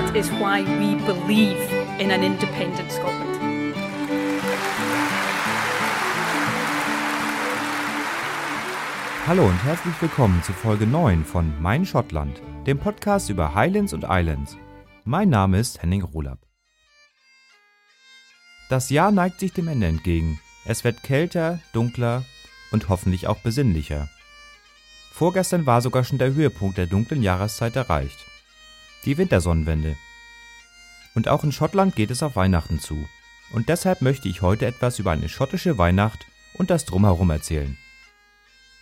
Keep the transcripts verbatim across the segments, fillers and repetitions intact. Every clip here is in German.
that is why we believe in an independent Scotland. Hallo und herzlich willkommen zu Folge neun von Mein Schottland, dem Podcast über Highlands und Islands. Mein Name ist Henning Ruhlapp. Das Jahr neigt sich dem Ende entgegen. Es wird kälter, dunkler und hoffentlich auch besinnlicher. Vorgestern war sogar schon der Höhepunkt der dunklen Jahreszeit erreicht. Die Wintersonnenwende. Und auch in Schottland geht es auf Weihnachten zu. Und deshalb möchte ich heute etwas über eine schottische Weihnacht und das Drumherum erzählen.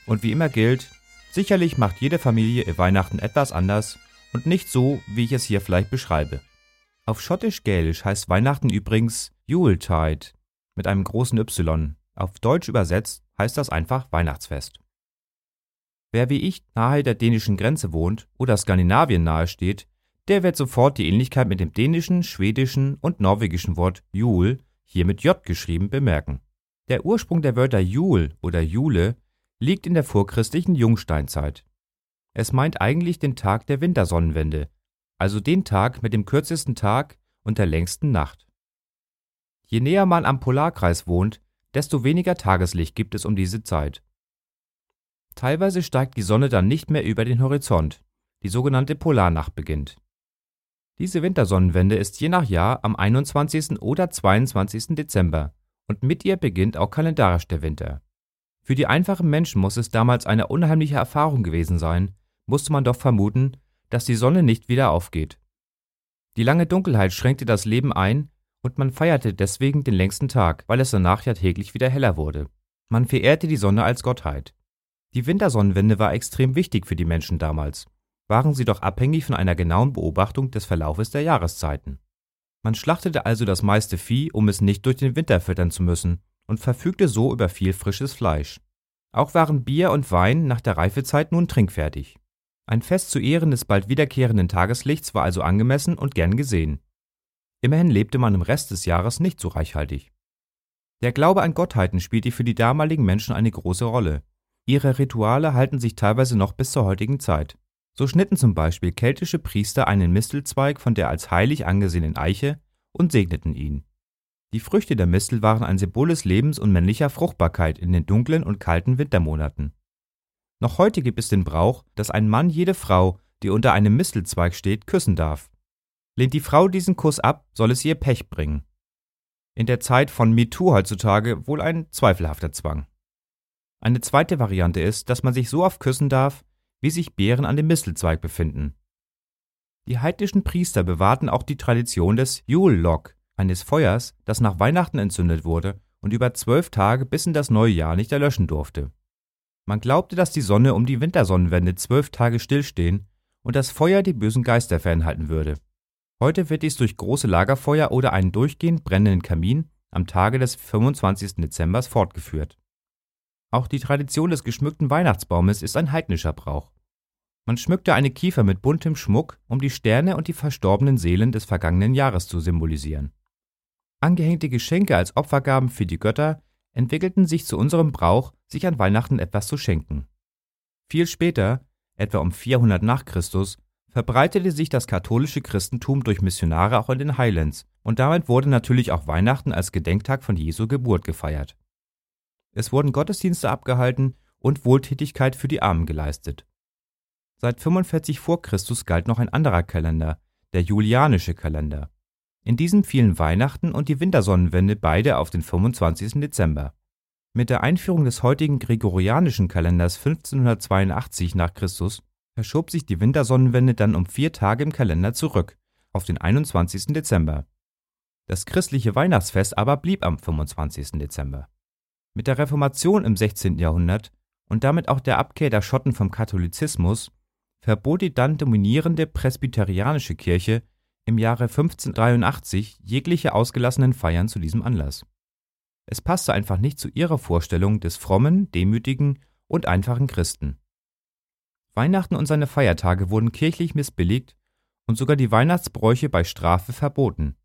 Und wie immer gilt, sicherlich macht jede Familie ihr Weihnachten etwas anders und nicht so, wie ich es hier vielleicht beschreibe. Auf Schottisch-Gälisch heißt Weihnachten übrigens Yuletide mit einem großen Y. Auf Deutsch übersetzt heißt das einfach Weihnachtsfest. Wer wie ich nahe der dänischen Grenze wohnt oder Skandinavien nahe steht, der wird sofort die Ähnlichkeit mit dem dänischen, schwedischen und norwegischen Wort Jul, hier mit J geschrieben, bemerken. Der Ursprung der Wörter Jul oder Jule liegt in der vorchristlichen Jungsteinzeit. Es meint eigentlich den Tag der Wintersonnenwende, also den Tag mit dem kürzesten Tag und der längsten Nacht. Je näher man am Polarkreis wohnt, desto weniger Tageslicht gibt es um diese Zeit. Teilweise steigt die Sonne dann nicht mehr über den Horizont, die sogenannte Polarnacht beginnt. Diese Wintersonnenwende ist je nach Jahr am einundzwanzigsten oder zweiundzwanzigsten Dezember und mit ihr beginnt auch kalendarisch der Winter. Für die einfachen Menschen muss es damals eine unheimliche Erfahrung gewesen sein, musste man doch vermuten, dass die Sonne nicht wieder aufgeht. Die lange Dunkelheit schränkte das Leben ein und man feierte deswegen den längsten Tag, weil es danach ja täglich wieder heller wurde. Man verehrte die Sonne als Gottheit. Die Wintersonnenwende war extrem wichtig für die Menschen damals, waren sie doch abhängig von einer genauen Beobachtung des Verlaufes der Jahreszeiten. Man schlachtete also das meiste Vieh, um es nicht durch den Winter füttern zu müssen, und verfügte so über viel frisches Fleisch. Auch waren Bier und Wein nach der Reifezeit nun trinkfertig. Ein Fest zu Ehren des bald wiederkehrenden Tageslichts war also angemessen und gern gesehen. Immerhin lebte man im Rest des Jahres nicht so reichhaltig. Der Glaube an Gottheiten spielte für die damaligen Menschen eine große Rolle. Ihre Rituale halten sich teilweise noch bis zur heutigen Zeit. So schnitten zum Beispiel keltische Priester einen Mistelzweig von der als heilig angesehenen Eiche und segneten ihn. Die Früchte der Mistel waren ein Symbol des Lebens und männlicher Fruchtbarkeit in den dunklen und kalten Wintermonaten. Noch heute gibt es den Brauch, dass ein Mann jede Frau, die unter einem Mistelzweig steht, küssen darf. Lehnt die Frau diesen Kuss ab, soll es ihr Pech bringen. In der Zeit von MeToo heutzutage wohl ein zweifelhafter Zwang. Eine zweite Variante ist, dass man sich so oft küssen darf, wie sich Beeren an dem Mistelzweig befinden. Die heidnischen Priester bewahrten auch die Tradition des Yule Log, eines Feuers, das nach Weihnachten entzündet wurde und über zwölf Tage bis in das neue Jahr nicht erlöschen durfte. Man glaubte, dass die Sonne um die Wintersonnenwende zwölf Tage stillstehen und das Feuer die bösen Geister fernhalten würde. Heute wird dies durch große Lagerfeuer oder einen durchgehend brennenden Kamin am Tage des fünfundzwanzigsten Dezember fortgeführt. Auch die Tradition des geschmückten Weihnachtsbaumes ist ein heidnischer Brauch. Man schmückte eine Kiefer mit buntem Schmuck, um die Sterne und die verstorbenen Seelen des vergangenen Jahres zu symbolisieren. Angehängte Geschenke als Opfergaben für die Götter entwickelten sich zu unserem Brauch, sich an Weihnachten etwas zu schenken. Viel später, etwa um vierhundert nach Christus, verbreitete sich das katholische Christentum durch Missionare auch in den Highlands und damit wurde natürlich auch Weihnachten als Gedenktag von Jesu Geburt gefeiert. Es wurden Gottesdienste abgehalten und Wohltätigkeit für die Armen geleistet. Seit fünfundvierzig vor Christus galt noch ein anderer Kalender, der julianische Kalender. In diesem fielen Weihnachten und die Wintersonnenwende beide auf den fünfundzwanzigsten Dezember. Mit der Einführung des heutigen gregorianischen Kalenders fünfzehnhundertzweiundachtzig nach Christus verschob sich die Wintersonnenwende dann um vier Tage im Kalender zurück, auf den einundzwanzigsten Dezember. Das christliche Weihnachtsfest aber blieb am fünfundzwanzigsten Dezember. Mit der Reformation im sechzehnten Jahrhundert und damit auch der Abkehr der Schotten vom Katholizismus verbot die dann dominierende presbyterianische Kirche im Jahre fünfzehnhundertdreiundachtzig jegliche ausgelassenen Feiern zu diesem Anlass. Es passte einfach nicht zu ihrer Vorstellung des frommen, demütigen und einfachen Christen. Weihnachten und seine Feiertage wurden kirchlich missbilligt und sogar die Weihnachtsbräuche bei Strafe verboten.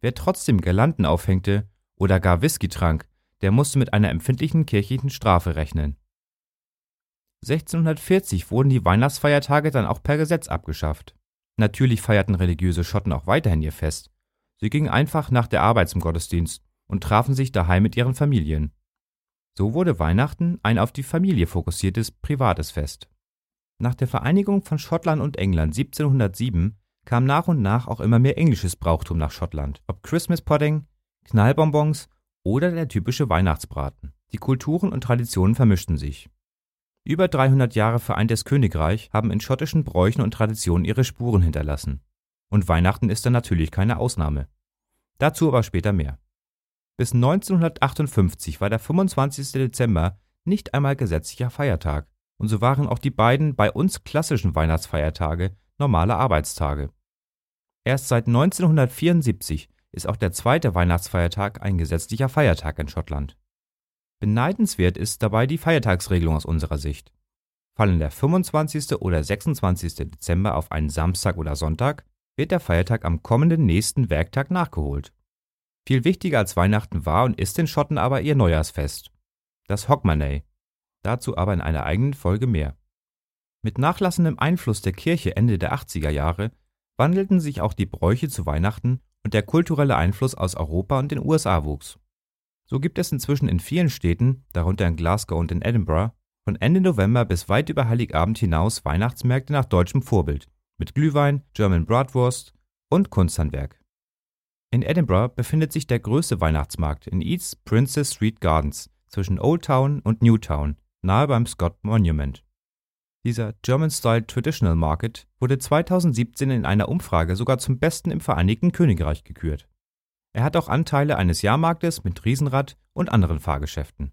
Wer trotzdem Girlanden aufhängte oder gar Whisky trank, der musste mit einer empfindlichen kirchlichen Strafe rechnen. sechzehnhundertvierzig wurden die Weihnachtsfeiertage dann auch per Gesetz abgeschafft. Natürlich feierten religiöse Schotten auch weiterhin ihr Fest. Sie gingen einfach nach der Arbeit zum Gottesdienst und trafen sich daheim mit ihren Familien. So wurde Weihnachten ein auf die Familie fokussiertes, privates Fest. Nach der Vereinigung von Schottland und England siebzehnhundertsieben kam nach und nach auch immer mehr englisches Brauchtum nach Schottland, ob Christmas Pudding, Knallbonbons oder der typische Weihnachtsbraten. Die Kulturen und Traditionen vermischten sich. Über dreihundert Jahre vereintes Königreich haben in schottischen Bräuchen und Traditionen ihre Spuren hinterlassen. Und Weihnachten ist da natürlich keine Ausnahme. Dazu aber später mehr. Bis neunzehnhundertachtundfünfzig war der fünfundzwanzigsten Dezember nicht einmal gesetzlicher Feiertag und so waren auch die beiden bei uns klassischen Weihnachtsfeiertage normale Arbeitstage. Erst seit neunzehnhundertvierundsiebzig ist auch der zweite Weihnachtsfeiertag ein gesetzlicher Feiertag in Schottland. Beneidenswert ist dabei die Feiertagsregelung aus unserer Sicht. Fallen der fünfundzwanzigsten oder sechsundzwanzigsten Dezember auf einen Samstag oder Sonntag, wird der Feiertag am kommenden nächsten Werktag nachgeholt. Viel wichtiger als Weihnachten war und ist in Schotten aber ihr Neujahrsfest, das Hogmanay. Dazu aber in einer eigenen Folge mehr. Mit nachlassendem Einfluss der Kirche Ende der achtziger Jahre wandelten sich auch die Bräuche zu Weihnachten und der kulturelle Einfluss aus Europa und den U S A wuchs. So gibt es inzwischen in vielen Städten, darunter in Glasgow und in Edinburgh, von Ende November bis weit über Heiligabend hinaus Weihnachtsmärkte nach deutschem Vorbild mit Glühwein, German Bratwurst und Kunsthandwerk. In Edinburgh befindet sich der größte Weihnachtsmarkt in East Princes Street Gardens zwischen Old Town und New Town, nahe beim Scott Monument. Dieser German-Style-Traditional-Market wurde zweitausendsiebzehn in einer Umfrage sogar zum Besten im Vereinigten Königreich gekürt. Er hat auch Anteile eines Jahrmarktes mit Riesenrad und anderen Fahrgeschäften.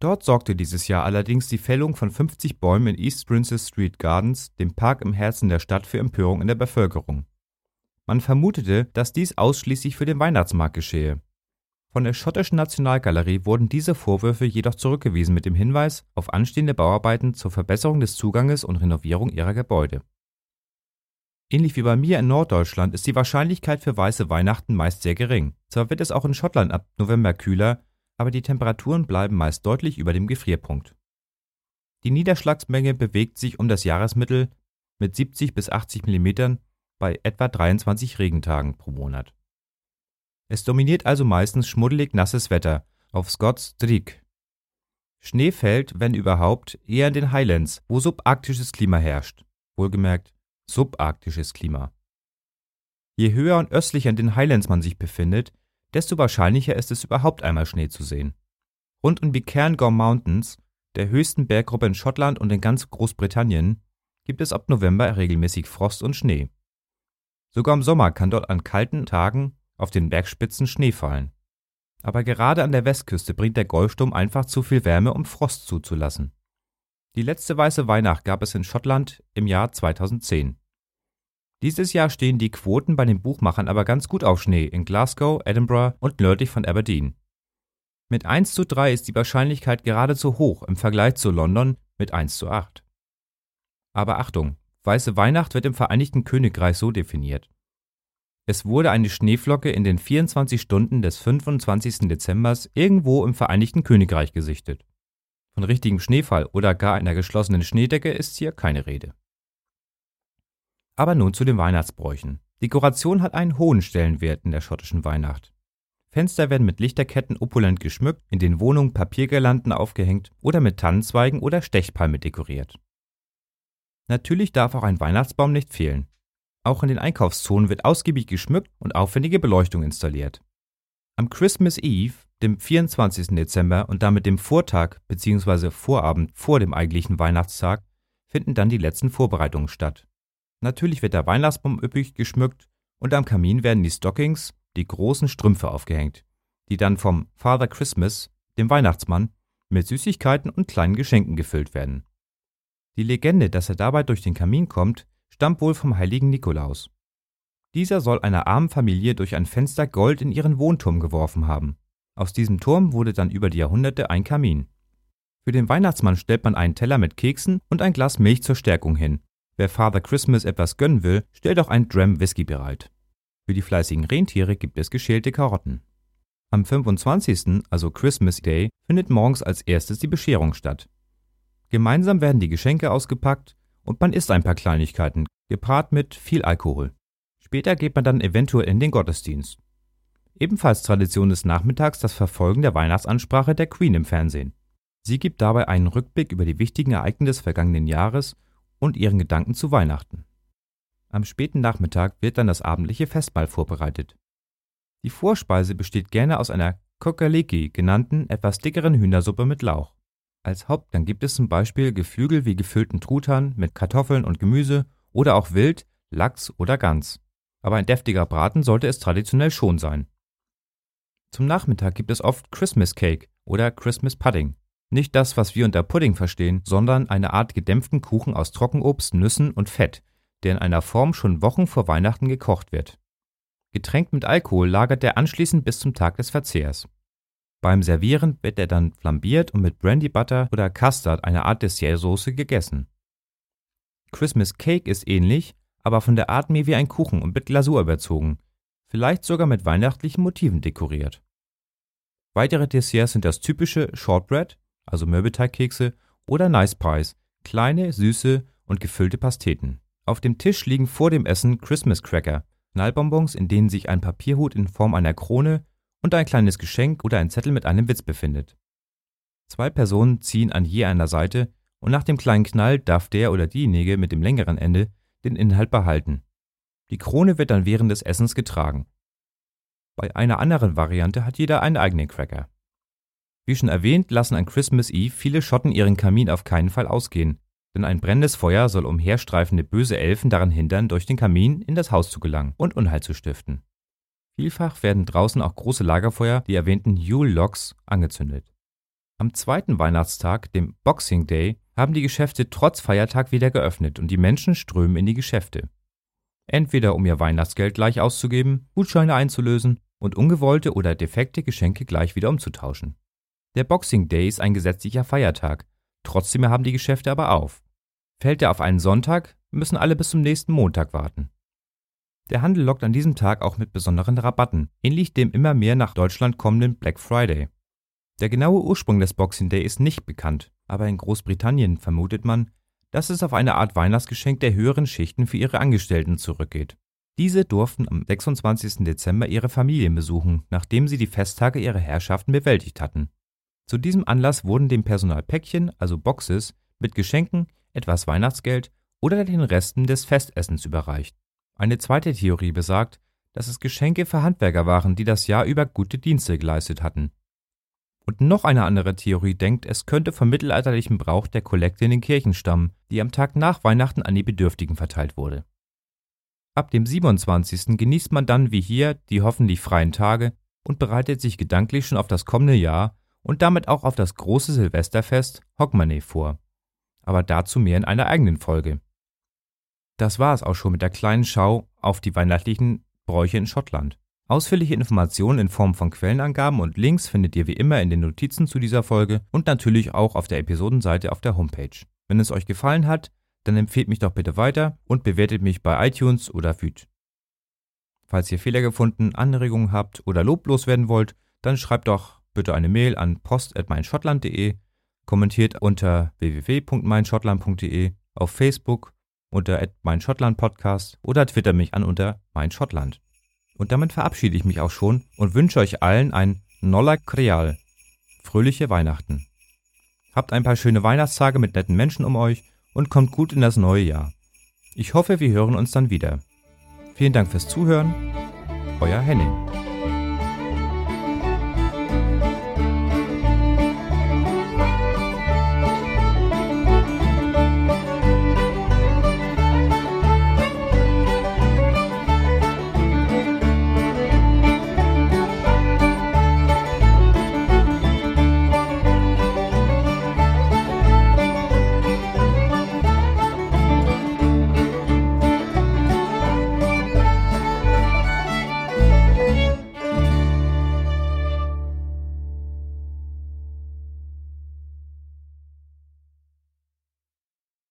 Dort sorgte dieses Jahr allerdings die Fällung von fünfzig Bäumen in East Princes Street Gardens, dem Park im Herzen der Stadt, für Empörung in der Bevölkerung. Man vermutete, dass dies ausschließlich für den Weihnachtsmarkt geschehe. Von der Schottischen Nationalgalerie wurden diese Vorwürfe jedoch zurückgewiesen mit dem Hinweis auf anstehende Bauarbeiten zur Verbesserung des Zuganges und Renovierung ihrer Gebäude. Ähnlich wie bei mir in Norddeutschland ist die Wahrscheinlichkeit für weiße Weihnachten meist sehr gering. Zwar wird es auch in Schottland ab November kühler, aber die Temperaturen bleiben meist deutlich über dem Gefrierpunkt. Die Niederschlagsmenge bewegt sich um das Jahresmittel mit siebzig bis achtzig Millimetern bei etwa dreiundzwanzig Regentagen pro Monat. Es dominiert also meistens schmuddelig nasses Wetter auf Scots Dreich. Schnee fällt, wenn überhaupt, eher in den Highlands, wo subarktisches Klima herrscht. Wohlgemerkt, subarktisches Klima. Je höher und östlicher in den Highlands man sich befindet, desto wahrscheinlicher ist es überhaupt einmal Schnee zu sehen. Rund um die Cairngorm Mountains, der höchsten Berggruppe in Schottland und in ganz Großbritannien, gibt es ab November regelmäßig Frost und Schnee. Sogar im Sommer kann dort an kalten Tagen auf den Bergspitzen Schnee fallen. Aber gerade an der Westküste bringt der Golfsturm einfach zu viel Wärme, um Frost zuzulassen. Die letzte weiße Weihnacht gab es in Schottland im Jahr zweitausendzehn. Dieses Jahr stehen die Quoten bei den Buchmachern aber ganz gut auf Schnee in Glasgow, Edinburgh und nördlich von Aberdeen. Mit eins zu drei ist die Wahrscheinlichkeit geradezu hoch im Vergleich zu London mit eins zu acht. Aber Achtung! Weiße Weihnacht wird im Vereinigten Königreich so definiert. Es wurde eine Schneeflocke in den vierundzwanzig Stunden des fünfundzwanzigsten Dezember irgendwo im Vereinigten Königreich gesichtet. Von richtigem Schneefall oder gar einer geschlossenen Schneedecke ist hier keine Rede. Aber nun zu den Weihnachtsbräuchen. Dekoration hat einen hohen Stellenwert in der schottischen Weihnacht. Fenster werden mit Lichterketten opulent geschmückt, in den Wohnungen Papiergirlanden aufgehängt oder mit Tannenzweigen oder Stechpalme dekoriert. Natürlich darf auch ein Weihnachtsbaum nicht fehlen. Auch in den Einkaufszonen wird ausgiebig geschmückt und aufwendige Beleuchtung installiert. Am Christmas Eve, dem vierundzwanzigsten Dezember und damit dem Vortag bzw. Vorabend vor dem eigentlichen Weihnachtstag, finden dann die letzten Vorbereitungen statt. Natürlich wird der Weihnachtsbaum üppig geschmückt und am Kamin werden die Stockings, die großen Strümpfe, aufgehängt, die dann vom Father Christmas, dem Weihnachtsmann, mit Süßigkeiten und kleinen Geschenken gefüllt werden. Die Legende, dass er dabei durch den Kamin kommt, stammt wohl vom heiligen Nikolaus. Dieser soll einer armen Familie durch ein Fenster Gold in ihren Wohnturm geworfen haben. Aus diesem Turm wurde dann über die Jahrhunderte ein Kamin. Für den Weihnachtsmann stellt man einen Teller mit Keksen und ein Glas Milch zur Stärkung hin. Wer Father Christmas etwas gönnen will, stellt auch einen Dram Whisky bereit. Für die fleißigen Rentiere gibt es geschälte Karotten. Am fünfundzwanzigsten, also Christmas Day, findet morgens als erstes die Bescherung statt. Gemeinsam werden die Geschenke ausgepackt und man isst ein paar Kleinigkeiten, gepaart mit viel Alkohol. Später geht man dann eventuell in den Gottesdienst. Ebenfalls Tradition ist nachmittags das Verfolgen der Weihnachtsansprache der Queen im Fernsehen. Sie gibt dabei einen Rückblick über die wichtigen Ereignisse des vergangenen Jahres und ihren Gedanken zu Weihnachten. Am späten Nachmittag wird dann das abendliche Festmahl vorbereitet. Die Vorspeise besteht gerne aus einer Cock-a-leekie genannten, etwas dickeren Hühnersuppe mit Lauch. Als Hauptgang gibt es zum Beispiel Geflügel wie gefüllten Truthahn mit Kartoffeln und Gemüse oder auch Wild, Lachs oder Gans. Aber ein deftiger Braten sollte es traditionell schon sein. Zum Nachmittag gibt es oft Christmas Cake oder Christmas Pudding. Nicht das, was wir unter Pudding verstehen, sondern eine Art gedämpften Kuchen aus Trockenobst, Nüssen und Fett, der in einer Form schon Wochen vor Weihnachten gekocht wird. Getränkt mit Alkohol lagert er anschließend bis zum Tag des Verzehrs. Beim Servieren wird er dann flambiert und mit Brandy Butter oder Custard, einer Art Dessertsoße, gegessen. Christmas Cake ist ähnlich, aber von der Art mehr wie ein Kuchen und mit Glasur überzogen, vielleicht sogar mit weihnachtlichen Motiven dekoriert. Weitere Desserts sind das typische Shortbread, also Mürbeteigkekse, oder Nice Pies, kleine, süße und gefüllte Pasteten. Auf dem Tisch liegen vor dem Essen Christmas Cracker, Knallbonbons, in denen sich ein Papierhut in Form einer Krone und ein kleines Geschenk oder ein Zettel mit einem Witz befindet. Zwei Personen ziehen an je einer Seite und nach dem kleinen Knall darf der oder diejenige mit dem längeren Ende den Inhalt behalten. Die Krone wird dann während des Essens getragen. Bei einer anderen Variante hat jeder einen eigenen Cracker. Wie schon erwähnt, lassen an Christmas Eve viele Schotten ihren Kamin auf keinen Fall ausgehen, denn ein brennendes Feuer soll umherstreifende böse Elfen daran hindern, durch den Kamin in das Haus zu gelangen und Unheil zu stiften. Vielfach werden draußen auch große Lagerfeuer, die erwähnten Yule Logs, angezündet. Am zweiten Weihnachtstag, dem Boxing Day, haben die Geschäfte trotz Feiertag wieder geöffnet und die Menschen strömen in die Geschäfte. Entweder um ihr Weihnachtsgeld gleich auszugeben, Gutscheine einzulösen und ungewollte oder defekte Geschenke gleich wieder umzutauschen. Der Boxing Day ist ein gesetzlicher Feiertag, trotzdem haben die Geschäfte aber auf. Fällt er auf einen Sonntag, müssen alle bis zum nächsten Montag warten. Der Handel lockt an diesem Tag auch mit besonderen Rabatten, ähnlich dem immer mehr nach Deutschland kommenden Black Friday. Der genaue Ursprung des Boxing Day ist nicht bekannt, aber in Großbritannien vermutet man, dass es auf eine Art Weihnachtsgeschenk der höheren Schichten für ihre Angestellten zurückgeht. Diese durften am sechsundzwanzigsten Dezember ihre Familien besuchen, nachdem sie die Festtage ihrer Herrschaften bewältigt hatten. Zu diesem Anlass wurden dem Personal Päckchen, also Boxes, mit Geschenken, etwas Weihnachtsgeld oder den Resten des Festessens überreicht. Eine zweite Theorie besagt, dass es Geschenke für Handwerker waren, die das Jahr über gute Dienste geleistet hatten. Und noch eine andere Theorie denkt, es könnte vom mittelalterlichen Brauch der Kollekte in den Kirchen stammen, die am Tag nach Weihnachten an die Bedürftigen verteilt wurde. Ab dem siebenundzwanzigsten genießt man dann wie hier die hoffentlich freien Tage und bereitet sich gedanklich schon auf das kommende Jahr und damit auch auf das große Silvesterfest Hogmanay vor. Aber dazu mehr in einer eigenen Folge. Das war es auch schon mit der kleinen Schau auf die weihnachtlichen Bräuche in Schottland. Ausführliche Informationen in Form von Quellenangaben und Links findet ihr wie immer in den Notizen zu dieser Folge und natürlich auch auf der Episodenseite auf der Homepage. Wenn es euch gefallen hat, dann empfehlt mich doch bitte weiter und bewertet mich bei iTunes oder Feed. Falls ihr Fehler gefunden, Anregungen habt oder loblos werden wollt, dann schreibt doch bitte eine Mail an post at mein schottland punkt de, kommentiert unter w w w punkt mein schottland punkt de, auf Facebook unter at mein schottland podcast oder twitter mich an unter mein schottland. Und damit verabschiede ich mich auch schon und wünsche euch allen ein Nollaig Chridheil, fröhliche Weihnachten. Habt ein paar schöne Weihnachtstage mit netten Menschen um euch und kommt gut in das neue Jahr. Ich hoffe, wir hören uns dann wieder. Vielen Dank fürs Zuhören, euer Henning.